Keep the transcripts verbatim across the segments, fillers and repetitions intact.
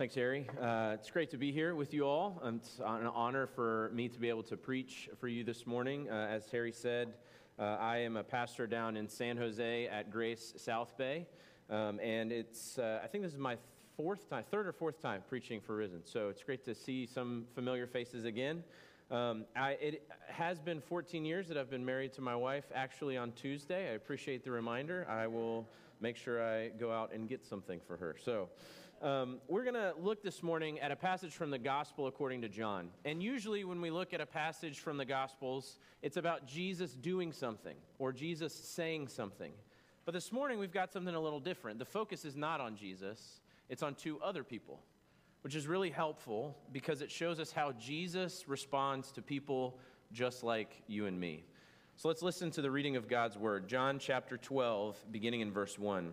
Thanks, Harry. Uh, it's great to be here with you all. Um, it's an honor for me to be able to preach for you this morning. Uh, as Harry said, uh, I am a pastor down in San Jose at Grace South Bay, um, and it's uh, I think this is my fourth time, third or fourth time preaching for Risen, so it's great to see some familiar faces again. Um, I, it has been fourteen years that I've been married to my wife, actually on Tuesday. I appreciate the reminder. I will make sure I go out and get something for her. So um, we're going to look this morning at a passage from the Gospel according to John. And usually when we look at a passage from the Gospels, it's about Jesus doing something or Jesus saying something. But this morning we've got something a little different. The focus is not on Jesus. It's on two other people, which is really helpful because it shows us how Jesus responds to people just like you and me. So let's listen to the reading of God's word. John chapter twelve, beginning in verse one.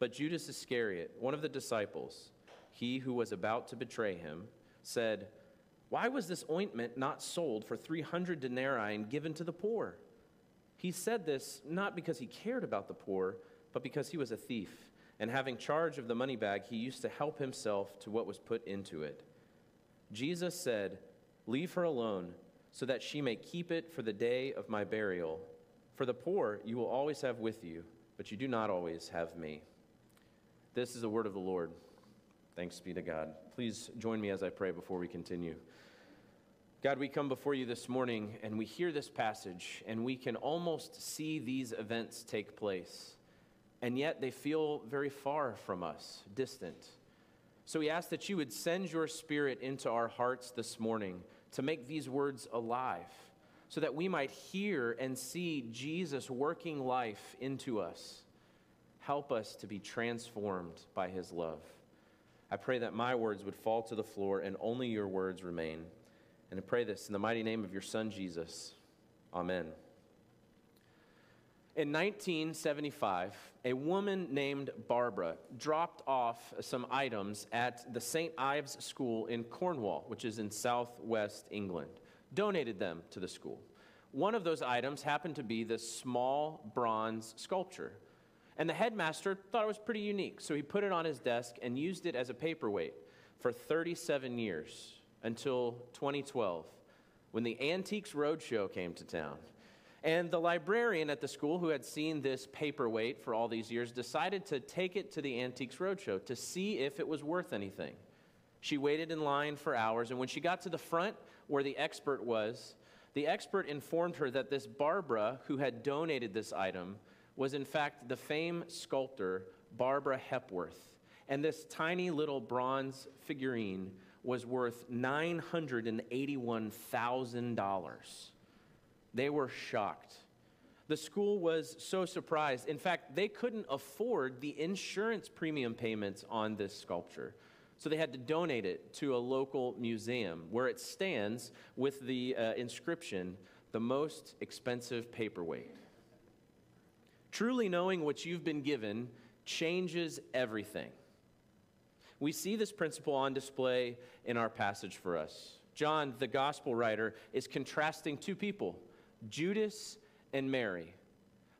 But Judas Iscariot, one of the disciples, he who was about to betray him, said, "Why was this ointment not sold for three hundred denarii and given to the poor?" He said this not because he cared about the poor, but because he was a thief. And having charge of the money bag, he used to help himself to what was put into it. Jesus said, "Leave her alone, so that she may keep it for the day of my burial. For the poor you will always have with you, but you do not always have me." This is the word of the Lord. Thanks be to God. Please join me as I pray before we continue. God, we come before you this morning, and we hear this passage, and we can almost see these events take place. And yet they feel very far from us, distant. So we ask that you would send your Spirit into our hearts this morning to make these words alive, so that we might hear and see Jesus working life into us. Help us to be transformed by his love. I pray that my words would fall to the floor and only your words remain. And I pray this in the mighty name of your Son, Jesus. Amen. In nineteen seventy-five, a woman named Barbara dropped off some items at the Saint Ives School in Cornwall, which is in southwest England, donated them to the school. One of those items happened to be this small bronze sculpture, and the headmaster thought it was pretty unique, so he put it on his desk and used it as a paperweight for thirty-seven years until twenty twelve, when the Antiques Roadshow came to town. And the librarian at the school, who had seen this paperweight for all these years, decided to take it to the Antiques Roadshow to see if it was worth anything. She waited in line for hours, and when she got to the front where the expert was, the expert informed her that this Barbara, who had donated this item, was in fact the famed sculptor Barbara Hepworth. And this tiny little bronze figurine was worth nine hundred eighty-one thousand dollars. They were shocked. The school was so surprised. In fact, they couldn't afford the insurance premium payments on this sculpture. So they had to donate it to a local museum where it stands with the uh, inscription, "The most expensive paperweight." Truly knowing what you've been given changes everything. We see this principle on display in our passage for us. John, the gospel writer, is contrasting two people, Judas and Mary.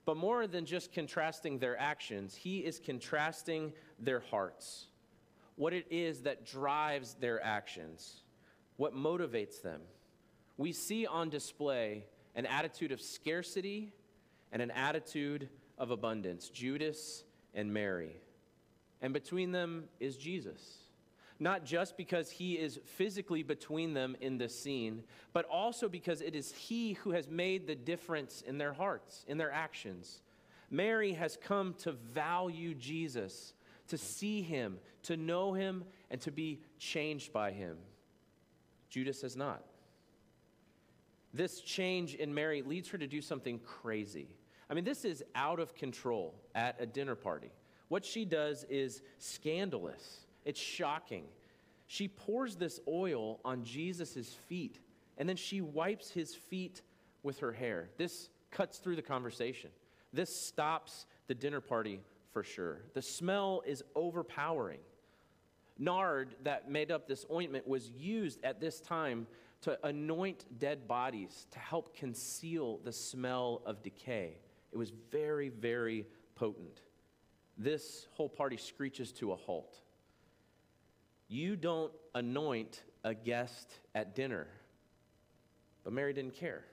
But more than just contrasting their actions, he is contrasting their hearts, what it is that drives their actions, what motivates them. We see on display an attitude of scarcity and an attitude of abundance, Judas and Mary. And between them is Jesus. Not just because he is physically between them in this scene, but also because it is he who has made the difference in their hearts, in their actions. Mary has come to value Jesus, to see him, to know him, and to be changed by him. Judas has not. This change in Mary leads her to do something crazy. I mean, this is out of control at a dinner party. What she does is scandalous. It's shocking. She pours this oil on Jesus' feet, and then she wipes his feet with her hair. This cuts through the conversation. This stops the dinner party for sure. The smell is overpowering. Nard that made up this ointment was used at this time to anoint dead bodies to help conceal the smell of decay. It was very, very potent. This whole party screeches to a halt. You don't anoint a guest at dinner. But Mary didn't care.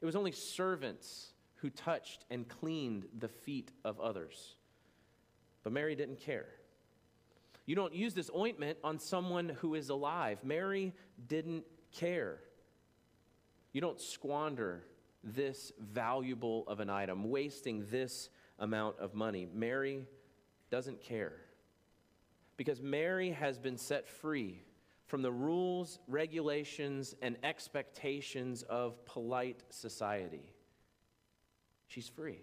It was only servants who touched and cleaned the feet of others. But Mary didn't care. You don't use this ointment on someone who is alive. Mary didn't care. You don't squander this valuable of an item, wasting this amount of money. Mary doesn't care. Because Mary has been set free from the rules, regulations, and expectations of polite society. She's free.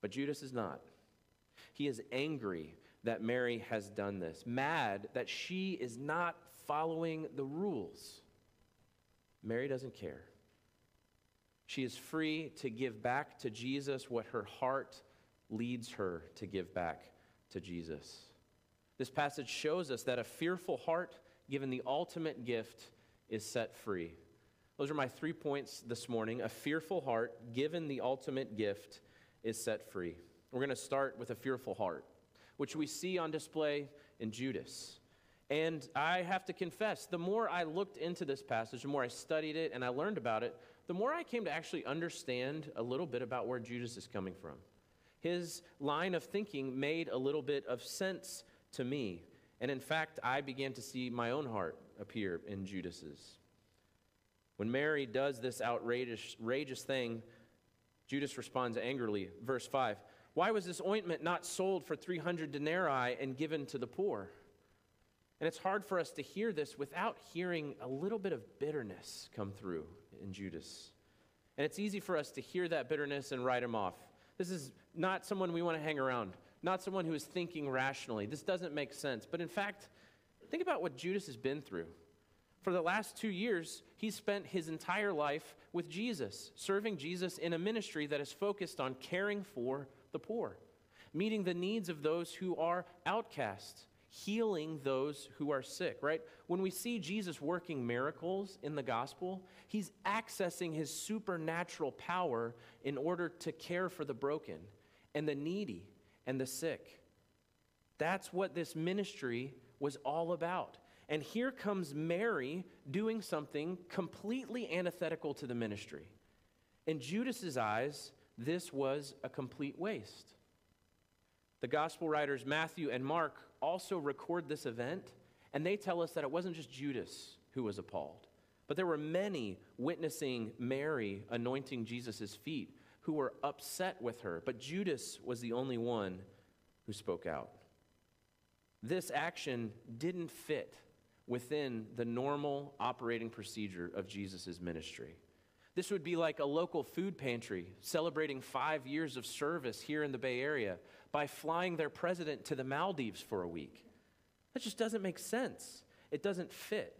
But Judas is not. He is angry that Mary has done this, mad that she is not following the rules. Mary doesn't care. She is free to give back to Jesus what her heart leads her to give back to Jesus. This passage shows us that a fearful heart, given the ultimate gift, is set free. Those are my three points this morning. A fearful heart, given the ultimate gift, is set free. We're going to start with a fearful heart, which we see on display in Judas. And I have to confess, the more I looked into this passage, the more I studied it and I learned about it, the more I came to actually understand a little bit about where Judas is coming from. His line of thinking made a little bit of sense to me. And in fact, I began to see my own heart appear in Judas's. When Mary does this outrageous, outrageous thing, Judas responds angrily. Verse five, why was this ointment not sold for three hundred denarii and given to the poor? And it's hard for us to hear this without hearing a little bit of bitterness come through in Judas. And it's easy for us to hear that bitterness and write him off. This is not someone we want to hang around, not someone who is thinking rationally. This doesn't make sense. But in fact, think about what Judas has been through. For the last two years, he spent his entire life with Jesus, serving Jesus in a ministry that is focused on caring for the poor, meeting the needs of those who are outcasts, healing those who are sick, right? When we see Jesus working miracles in the gospel, he's accessing his supernatural power in order to care for the broken and the needy and the sick. That's what this ministry was all about. And here comes Mary doing something completely antithetical to the ministry. In Judas's eyes, this was a complete waste. The gospel writers Matthew and Mark also record this event, and they tell us that it wasn't just Judas who was appalled, but there were many witnessing Mary anointing Jesus' feet who were upset with her, but Judas was the only one who spoke out. This action didn't fit within the normal operating procedure of Jesus' ministry. This would be like a local food pantry celebrating five years of service here in the Bay Area by flying their president to the Maldives for a week. That just doesn't make sense. It doesn't fit.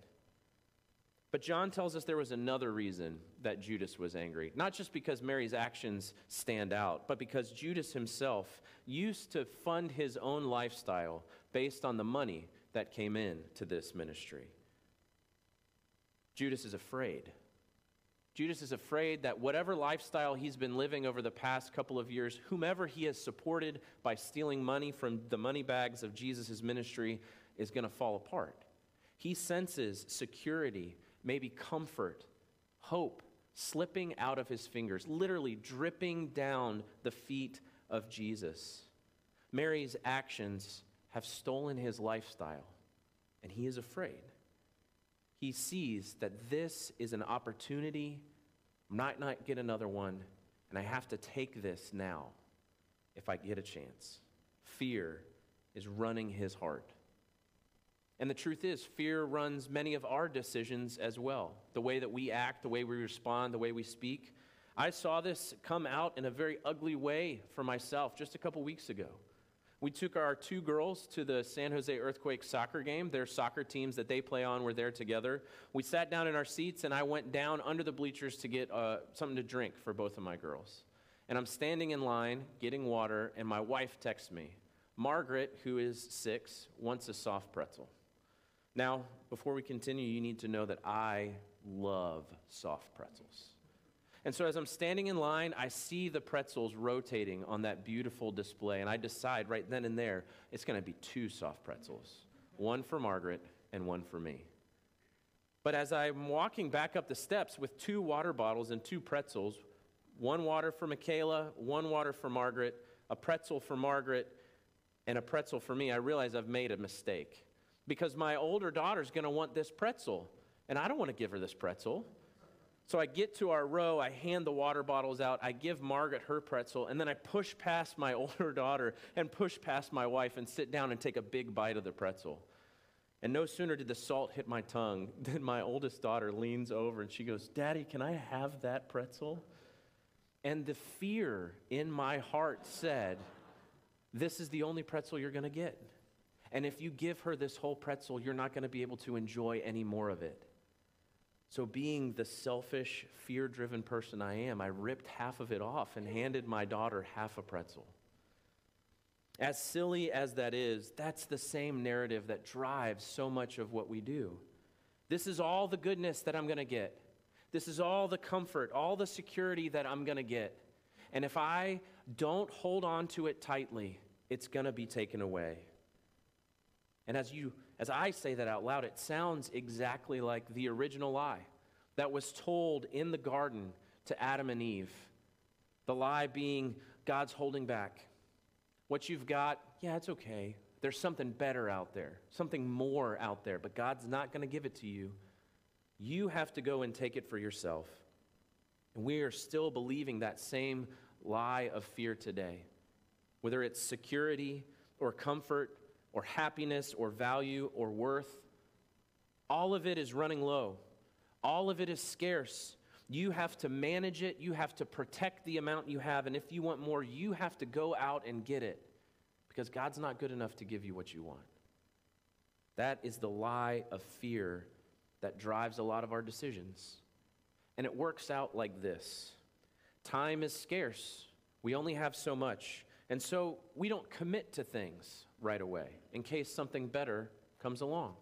But John tells us there was another reason that Judas was angry, not just because Mary's actions stand out, but because Judas himself used to fund his own lifestyle based on the money that came in to this ministry. Judas is afraid. Judas is afraid that whatever lifestyle he's been living over the past couple of years, whomever he has supported by stealing money from the money bags of Jesus' ministry is going to fall apart. He senses security, maybe comfort, hope slipping out of his fingers, literally dripping down the feet of Jesus. Mary's actions have stolen his lifestyle, and he is afraid. He sees that this is an opportunity. I might not get another one, and I have to take this now if I get a chance. Fear is running his heart. And the truth is, fear runs many of our decisions as well. The way that we act, the way we respond, the way we speak. I saw this come out in a very ugly way for myself just a couple weeks ago. We took our two girls to the San Jose Earthquake soccer game. Their soccer teams that they play on were there together. We sat down in our seats, and I went down under the bleachers to get uh, something to drink for both of my girls. And I'm standing in line, getting water, and my wife texts me, Margaret, who is six, wants a soft pretzel. Now, before we continue, you need to know that I love soft pretzels. And so as I'm standing in line, I see the pretzels rotating on that beautiful display, and I decide right then and there, it's going to be two soft pretzels, one for Margaret and one for me. But as I'm walking back up the steps with two water bottles and two pretzels, one water for Michaela, one water for Margaret, a pretzel for Margaret, and a pretzel for me, I realize I've made a mistake because my older daughter's going to want this pretzel, and I don't want to give her this pretzel. So I get to our row, I hand the water bottles out, I give Margaret her pretzel, and then I push past my older daughter and push past my wife and sit down and take a big bite of the pretzel. And no sooner did the salt hit my tongue than my oldest daughter leans over and she goes, Daddy, can I have that pretzel? And the fear in my heart said, this is the only pretzel you're going to get. And if you give her this whole pretzel, you're not going to be able to enjoy any more of it. So being the selfish, fear-driven person I am, I ripped half of it off and handed my daughter half a pretzel. As silly as that is, that's the same narrative that drives so much of what we do. This is all the goodness that I'm going to get. This is all the comfort, all the security that I'm going to get. And if I don't hold on to it tightly, it's going to be taken away. And as you As I say that out loud, it sounds exactly like the original lie that was told in the garden to Adam and Eve. The lie being, God's holding back. What you've got, yeah, it's okay. There's something better out there, something more out there, but God's not going to give it to you. You have to go and take it for yourself. And we are still believing that same lie of fear today, whether it's security or comfort, or happiness, or value, or worth. All of it is running low. All of it is scarce. You have to manage it. You have to protect the amount you have. And if you want more, you have to go out and get it because God's not good enough to give you what you want. That is the lie of fear that drives a lot of our decisions. And it works out like this. Time is scarce. We only have so much. And so we don't commit to things right away in case something better comes along,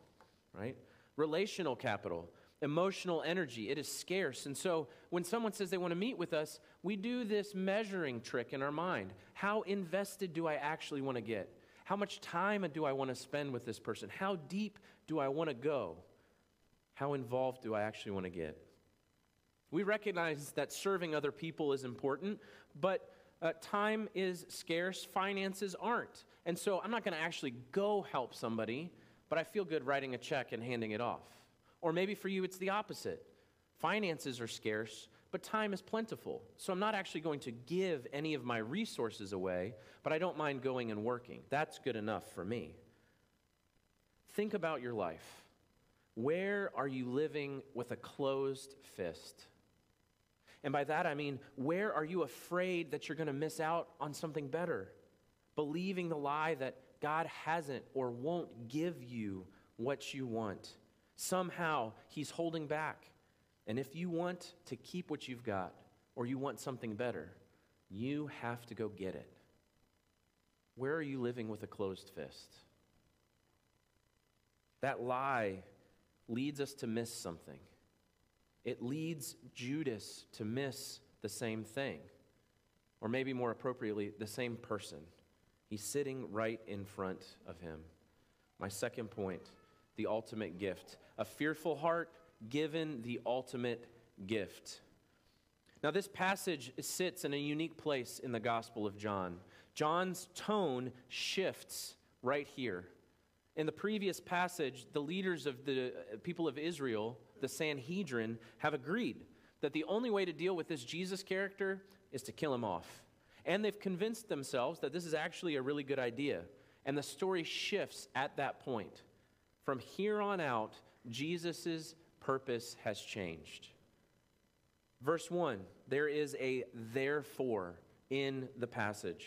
right? Relational capital, emotional energy, it is scarce. And so when someone says they want to meet with us, we do this measuring trick in our mind. How invested do I actually want to get? How much time do I want to spend with this person? How deep do I want to go? How involved do I actually want to get? We recognize that serving other people is important, but Uh, time is scarce, finances aren't. And so I'm not going to actually go help somebody, but I feel good writing a check and handing it off. Or maybe for you it's the opposite. Finances are scarce, but time is plentiful. So I'm not actually going to give any of my resources away, but I don't mind going and working. That's good enough for me. Think about your life. Where are you living with a closed fist? And by that, I mean, where are you afraid that you're going to miss out on something better? Believing the lie that God hasn't or won't give you what you want. Somehow, he's holding back. And if you want to keep what you've got or you want something better, you have to go get it. Where are you living with a closed fist? That lie leads us to miss something. It leads Judas to miss the same thing, or maybe more appropriately, the same person. He's sitting right in front of him. My second point, the ultimate gift. A fearful heart given the ultimate gift. Now, this passage sits in a unique place in the Gospel of John. John's tone shifts right here. In the previous passage, the leaders of the people of Israel, the Sanhedrin, have agreed that the only way to deal with this Jesus character is to kill him off. And they've convinced themselves that this is actually a really good idea. And the story shifts at that point. From here on out, Jesus' purpose has changed. Verse one, there is a therefore in the passage.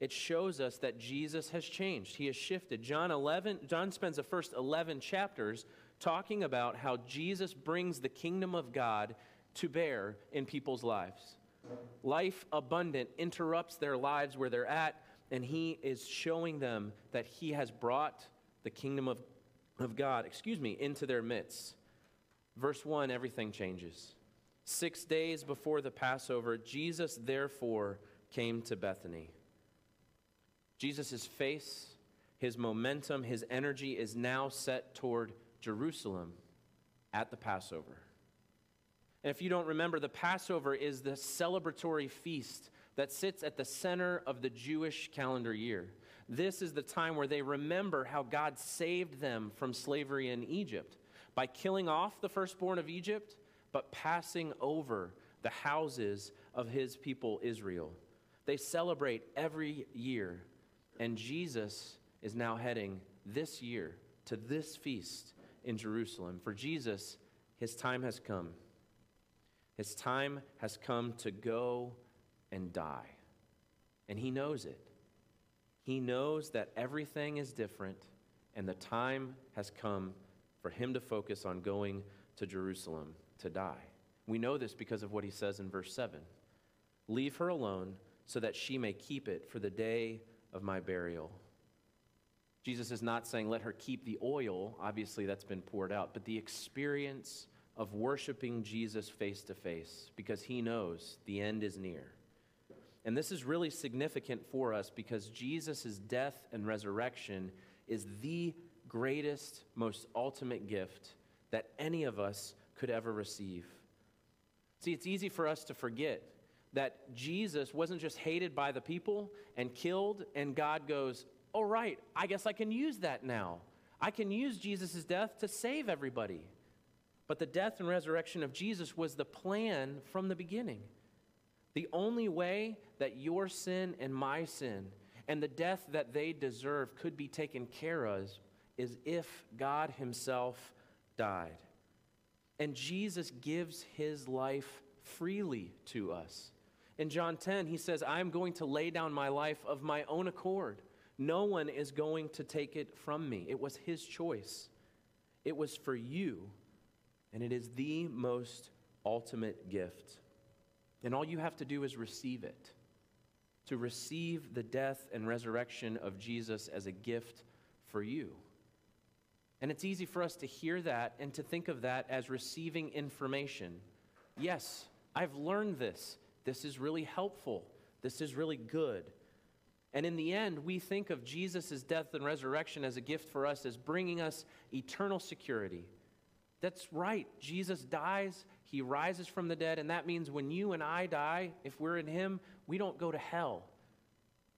it shows us that Jesus has changed. He has shifted. John eleven, John spends the first eleven chapters talking about how Jesus brings the kingdom of God to bear in people's lives. Life abundant interrupts their lives where they're at, and he is showing them that he has brought the kingdom of, of God, excuse me, into their midst. Verse one, everything changes. Six days before the Passover, Jesus therefore came to Bethany. Jesus' face, his momentum, his energy is now set toward Jerusalem at the Passover. And if you don't remember, the Passover is the celebratory feast that sits at the center of the Jewish calendar year. This is the time where they remember how God saved them from slavery in Egypt by killing off the firstborn of Egypt, but passing over the houses of his people Israel. They celebrate every year, and Jesus is now heading this year to this feast in Jerusalem. For Jesus, his time has come. His time has come to go and die. And he knows it. He knows that everything is different, and the time has come for him to focus on going to Jerusalem to die. We know this because of what he says in verse seven. Leave her alone so that she may keep it for the day of my burial. Jesus is not saying, let her keep the oil. Obviously, that's been poured out. But the experience of worshiping Jesus face to face, because he knows the end is near. And this is really significant for us because Jesus' death and resurrection is the greatest, most ultimate gift that any of us could ever receive. See, it's easy for us to forget that Jesus wasn't just hated by the people and killed, and God goes, all right, I guess I can use that now. I can use Jesus' death to save everybody. But the death and resurrection of Jesus was the plan from the beginning. The only way that your sin and my sin and the death that they deserve could be taken care of is if God himself died. And Jesus gives his life freely to us. In John ten, he says, I'm going to lay down my life of my own accord. No one is going to take it from me. It was his choice. It was for you, and it is the most ultimate gift. And all you have to do is receive it, to receive the death and resurrection of Jesus as a gift for you. And it's easy for us to hear that and to think of that as receiving information. Yes, I've learned this. This is really helpful. This is really good. And in the end, we think of Jesus' death and resurrection as a gift for us as bringing us eternal security. That's right. Jesus dies. He rises from the dead. And that means when you and I die, if we're in him, we don't go to hell.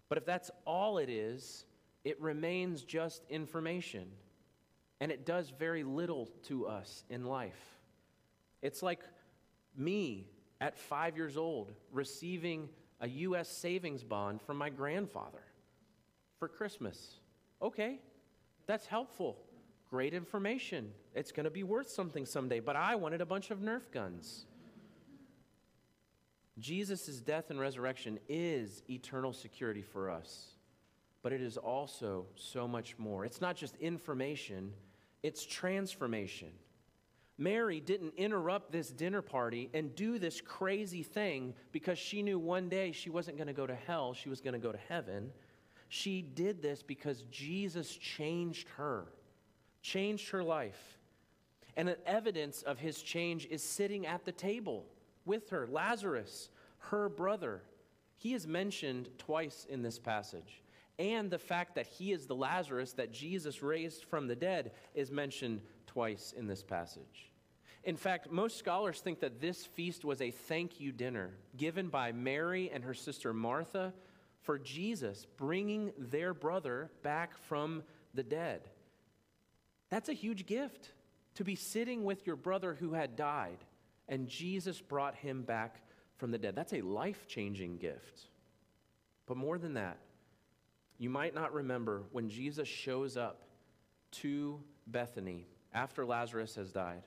But if that's all it is, it remains just information. And it does very little to us in life. It's like me at five years old receiving a U S savings bond from my grandfather for Christmas. Okay, that's helpful. Great information. It's going to be worth something someday, but I wanted a bunch of Nerf guns. Jesus' death and resurrection is eternal security for us, but it is also so much more. It's not just information, it's transformation. Mary didn't interrupt this dinner party and do this crazy thing because she knew one day she wasn't going to go to hell, she was going to go to heaven. She did this because Jesus changed her, changed her life. And an evidence of his change is sitting at the table with her, Lazarus, her brother. He is mentioned twice in this passage. And the fact that he is the Lazarus that Jesus raised from the dead is mentioned twice in this passage. In fact, most scholars think that this feast was a thank you dinner given by Mary and her sister Martha for Jesus bringing their brother back from the dead. That's a huge gift, to be sitting with your brother who had died, and Jesus brought him back from the dead. That's a life-changing gift. But more than that, you might not remember when Jesus shows up to Bethany after Lazarus has died.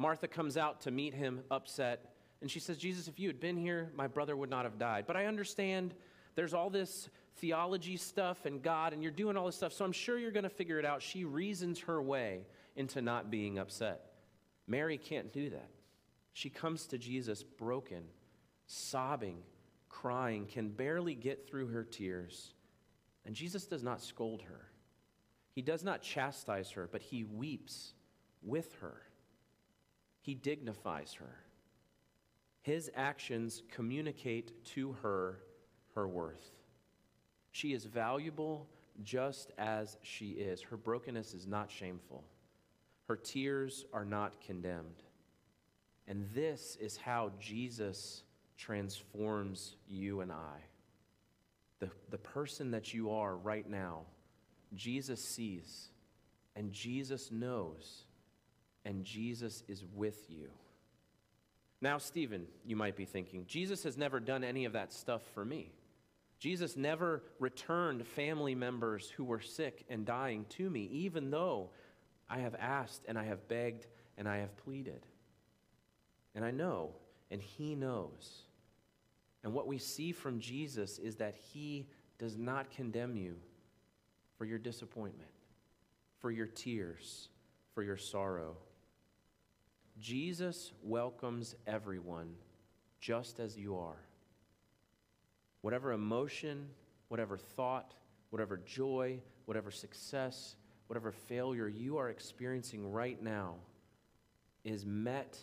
Martha comes out to meet him, upset, and she says, Jesus, if you had been here, my brother would not have died. But I understand there's all this theology stuff and God, and you're doing all this stuff, so I'm sure you're going to figure it out. She reasons her way into not being upset. Mary can't do that. She comes to Jesus broken, sobbing, crying, can barely get through her tears. And Jesus does not scold her. He does not chastise her, but he weeps with her. He dignifies her. His actions communicate to her her worth. She is valuable just as she is. Her brokenness is not shameful. Her tears are not condemned. And this is how Jesus transforms you and I. The, the person that you are right now, Jesus sees, and Jesus knows, and Jesus is with you. Now, Stephen, you might be thinking, Jesus has never done any of that stuff for me. Jesus never returned family members who were sick and dying to me, even though I have asked and I have begged and I have pleaded. And I know, and he knows. And what we see from Jesus is that he does not condemn you for your disappointment, for your tears, for your sorrow. Jesus welcomes everyone just as you are. Whatever emotion, whatever thought, whatever joy, whatever success, whatever failure you are experiencing right now is met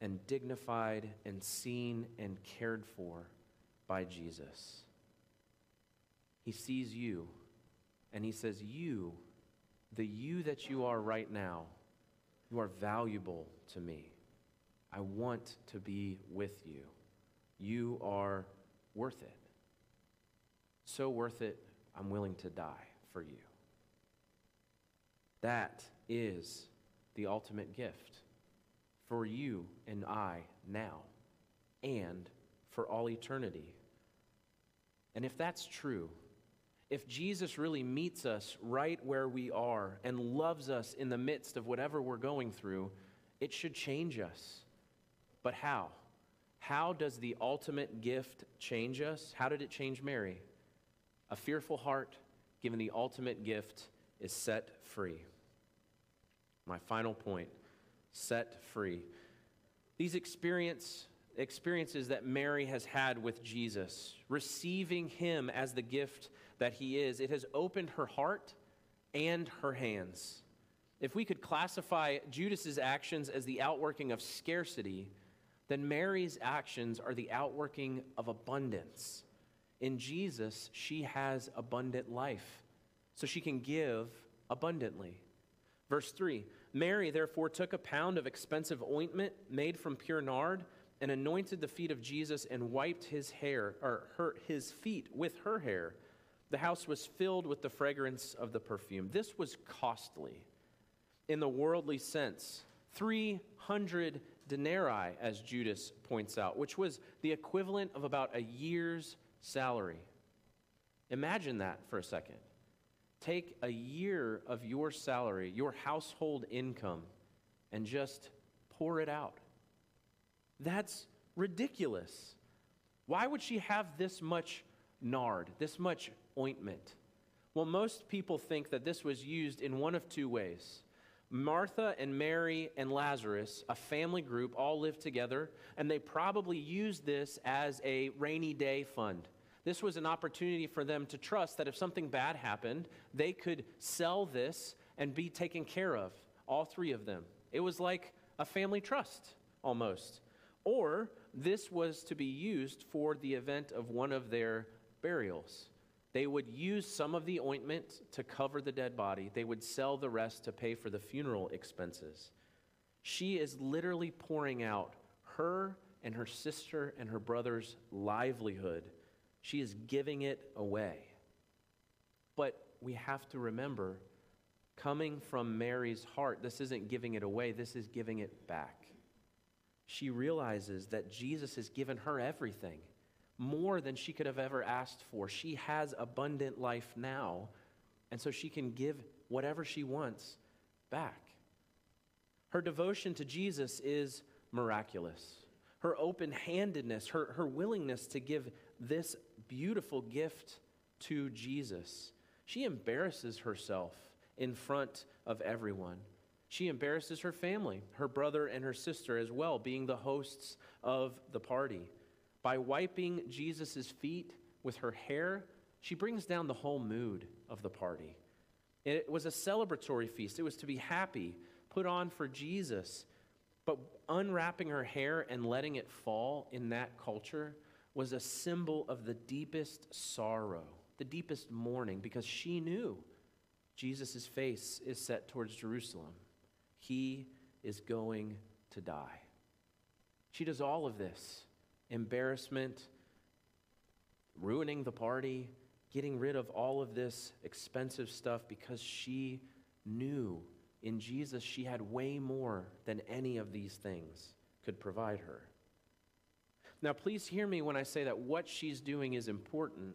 and dignified and seen and cared for by Jesus. He sees you, and he says, you, the you that you are right now, you are valuable to me. I want to be with you. You are worth it. So worth it, I'm willing to die for you. That is the ultimate gift for you and I now and for all eternity. And if that's true, if Jesus really meets us right where we are and loves us in the midst of whatever we're going through, it should change us. But how? How does the ultimate gift change us? How did it change Mary? A fearful heart, given the ultimate gift, is set free. My final point, set free. These experience, experiences that Mary has had with Jesus, receiving him as the gift that he is, it has opened her heart and her hands. If we could classify Judas's actions as the outworking of scarcity, then Mary's actions are the outworking of abundance. In Jesus, she has abundant life, so she can give abundantly. Verse three, Mary therefore took a pound of expensive ointment made from pure nard and anointed the feet of Jesus and wiped his hair, or her, his feet with her hair. The house was filled with the fragrance of the perfume. This was costly in the worldly sense, three hundred denarii, as Judas points out, which was the equivalent of about a year's salary. Imagine that for a second. Take a year of your salary, your household income, and just pour it out. That's ridiculous. Why would she have this much nard, this much ointment? Well, most people think that this was used in one of two ways. Martha and Mary and Lazarus, a family group, all lived together, and they probably used this as a rainy day fund. This was an opportunity for them to trust that if something bad happened, they could sell this and be taken care of, all three of them. It was like a family trust, almost. Or this was to be used for the event of one of their burials. They would use some of the ointment to cover the dead body. They would sell the rest to pay for the funeral expenses. She is literally pouring out her and her sister and her brother's livelihood. She is giving it away. But we have to remember, coming from Mary's heart, this isn't giving it away, this is giving it back. She realizes that Jesus has given her everything, more than she could have ever asked for. She has abundant life now, and so she can give whatever she wants back. Her devotion to Jesus is miraculous. Her open-handedness, her, her willingness to give this beautiful gift to Jesus. She embarrasses herself in front of everyone. She embarrasses her family, her brother and her sister as well, being the hosts of the party. By wiping Jesus' feet with her hair, she brings down the whole mood of the party. It was a celebratory feast. It was to be happy, put on for Jesus. But unwrapping her hair and letting it fall in that culture was a symbol of the deepest sorrow, the deepest mourning, because she knew Jesus' face is set towards Jerusalem. He is going to die. She does all of this. Embarrassment, ruining the party, getting rid of all of this expensive stuff because she knew in Jesus she had way more than any of these things could provide her. Now, please hear me when I say that what she's doing is important,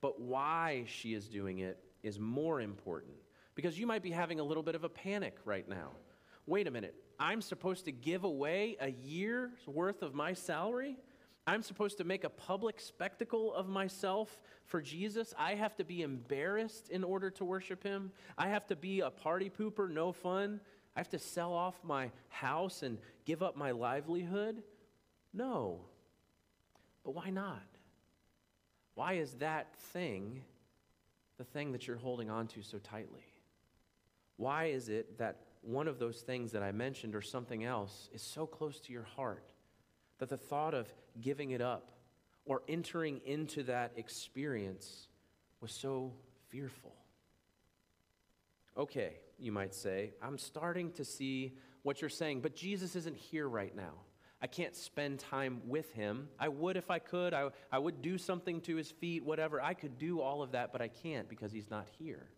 but why she is doing it is more important. Because you might be having a little bit of a panic right now. Wait a minute, I'm supposed to give away a year's worth of my salary? I'm supposed to make a public spectacle of myself for Jesus? I have to be embarrassed in order to worship him? I have to be a party pooper, no fun? I have to sell off my house and give up my livelihood? No. But why not? Why is that thing the thing that you're holding on to so tightly? Why is it that one of those things that I mentioned or something else is so close to your heart that the thought of giving it up or entering into that experience was so fearful? Okay, you might say, I'm starting to see what you're saying, but Jesus isn't here right now. I can't spend time with him. I would if I could. I, I would do something to his feet, whatever. I could do all of that, but I can't because he's not here,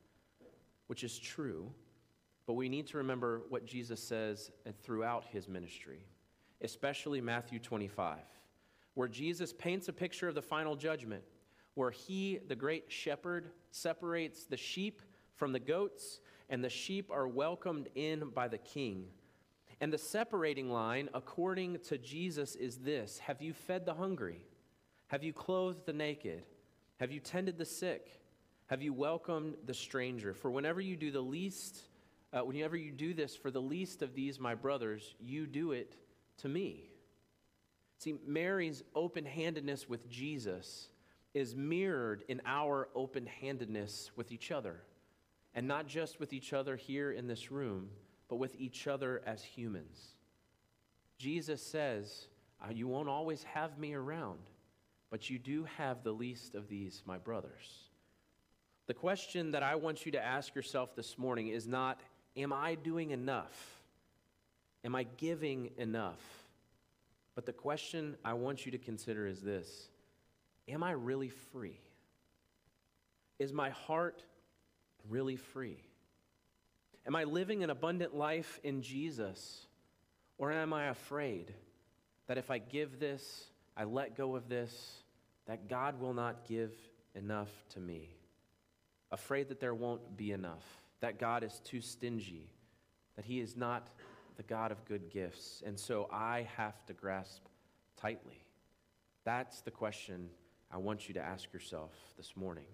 which is true. But we need to remember what Jesus says throughout his ministry, especially Matthew twenty-five, where Jesus paints a picture of the final judgment, where he, the great shepherd, separates the sheep from the goats, and the sheep are welcomed in by the king. And the separating line, according to Jesus, is this: have you fed the hungry? Have you clothed the naked? Have you tended the sick? Have you welcomed the stranger? For whenever you do the least, uh, whenever you do this for the least of these, my brothers, you do it to me. See, Mary's open-handedness with Jesus is mirrored in our open-handedness with each other. And not just with each other here in this room, but with each other as humans. Jesus says, you won't always have me around, but you do have the least of these, my brothers. The question that I want you to ask yourself this morning is not, am I doing enough? Am I giving enough? But the question I want you to consider is this: am I really free? Is my heart really free? Am I living an abundant life in Jesus? Or am I afraid that if I give this, I let go of this, that God will not give enough to me? Afraid that there won't be enough, that God is too stingy, that he is not the God of good gifts, and so I have to grasp tightly. That's the question I want you to ask yourself this morning.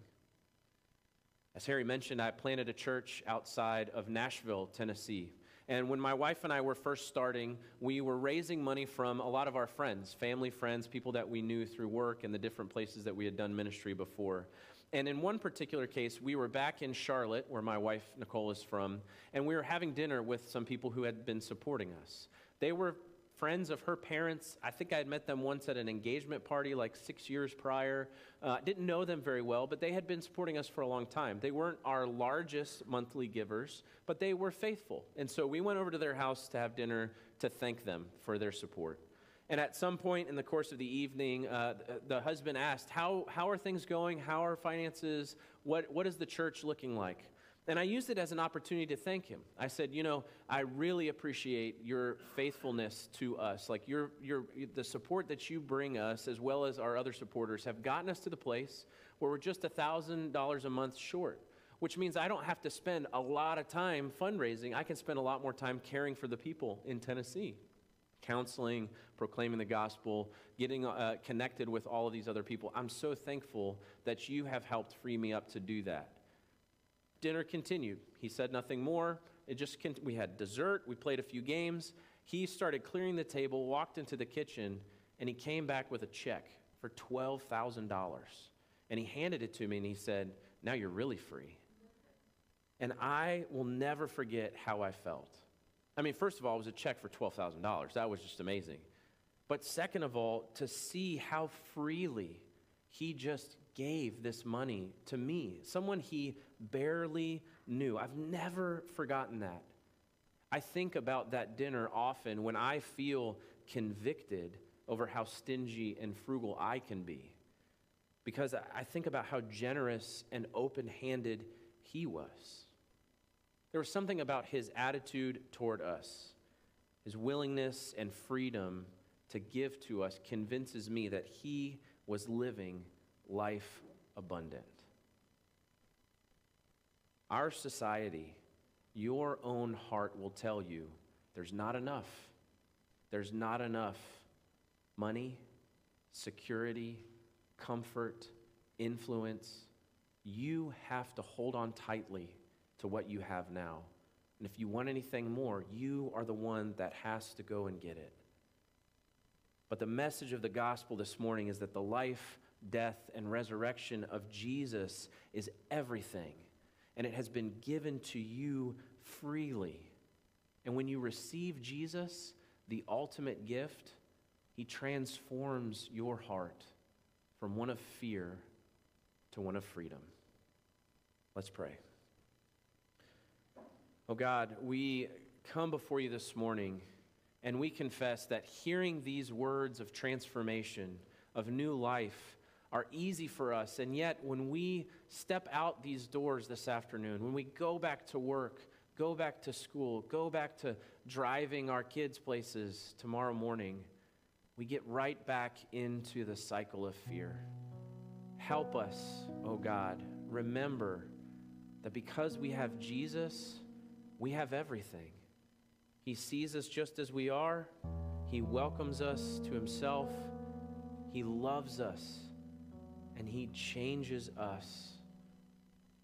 As Harry mentioned, I planted a church outside of Nashville, Tennessee. And when my wife and I were first starting, we were raising money from a lot of our friends, family, friends, people that we knew through work and the different places that we had done ministry before. And in one particular case, we were back in Charlotte, where my wife, Nicole, is from, and we were having dinner with some people who had been supporting us. They were friends of her parents. I think I had met them once at an engagement party like six years prior. Uh, didn't know them very well, but they had been supporting us for a long time. They weren't our largest monthly givers, but they were faithful. And so we went over to their house to have dinner to thank them for their support. And at some point in the course of the evening, uh, the, the husband asked, how, how are things going? How are finances? What, what is the church looking like? And I used it as an opportunity to thank him. I said, you know, I really appreciate your faithfulness to us. Like your, your, the support that you bring us, as well as our other supporters, have gotten us to the place where we're just one thousand dollars a month short, which means I don't have to spend a lot of time fundraising. I can spend a lot more time caring for the people in Tennessee. counseling, proclaiming the gospel, getting uh, connected with all of these other people. I'm so thankful that you have helped free me up to do that. Dinner continued. He said nothing more. It just cont- we had dessert. We played a few games. He started clearing the table, walked into the kitchen, and he came back with a check for twelve thousand dollars. And he handed it to me, and he said, now you're really free. And I will never forget how I felt. I mean, first of all, it was a check for twelve thousand dollars. That was just amazing. But second of all, to see how freely he just gave this money to me, someone he barely knew. I've never forgotten that. I think about that dinner often when I feel convicted over how stingy and frugal I can be, because I think about how generous and open-handed he was. There was something about his attitude toward us. His willingness and freedom to give to us convinces me that he was living life abundant. Our society, your own heart will tell you there's not enough. There's not enough money, security, comfort, influence. You have to hold on tightly to what you have now. And if you want anything more, you are the one that has to go and get it. But the message of the gospel this morning is that the life, death, and resurrection of Jesus is everything. And it has been given to you freely. And when you receive Jesus, the ultimate gift, he transforms your heart from one of fear to one of freedom. Let's pray. Oh God, we come before you this morning and we confess that hearing these words of transformation, of new life, are easy for us. And yet when we step out these doors this afternoon, when we go back to work, go back to school, go back to driving our kids places tomorrow morning, we get right back into the cycle of fear. Help us, oh God, remember that because we have Jesus, we have everything. He sees us just as we are. He welcomes us to himself. He loves us, and he changes us.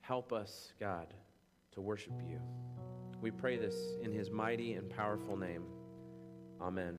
Help us, God, to worship you. We pray this in his mighty and powerful name. Amen.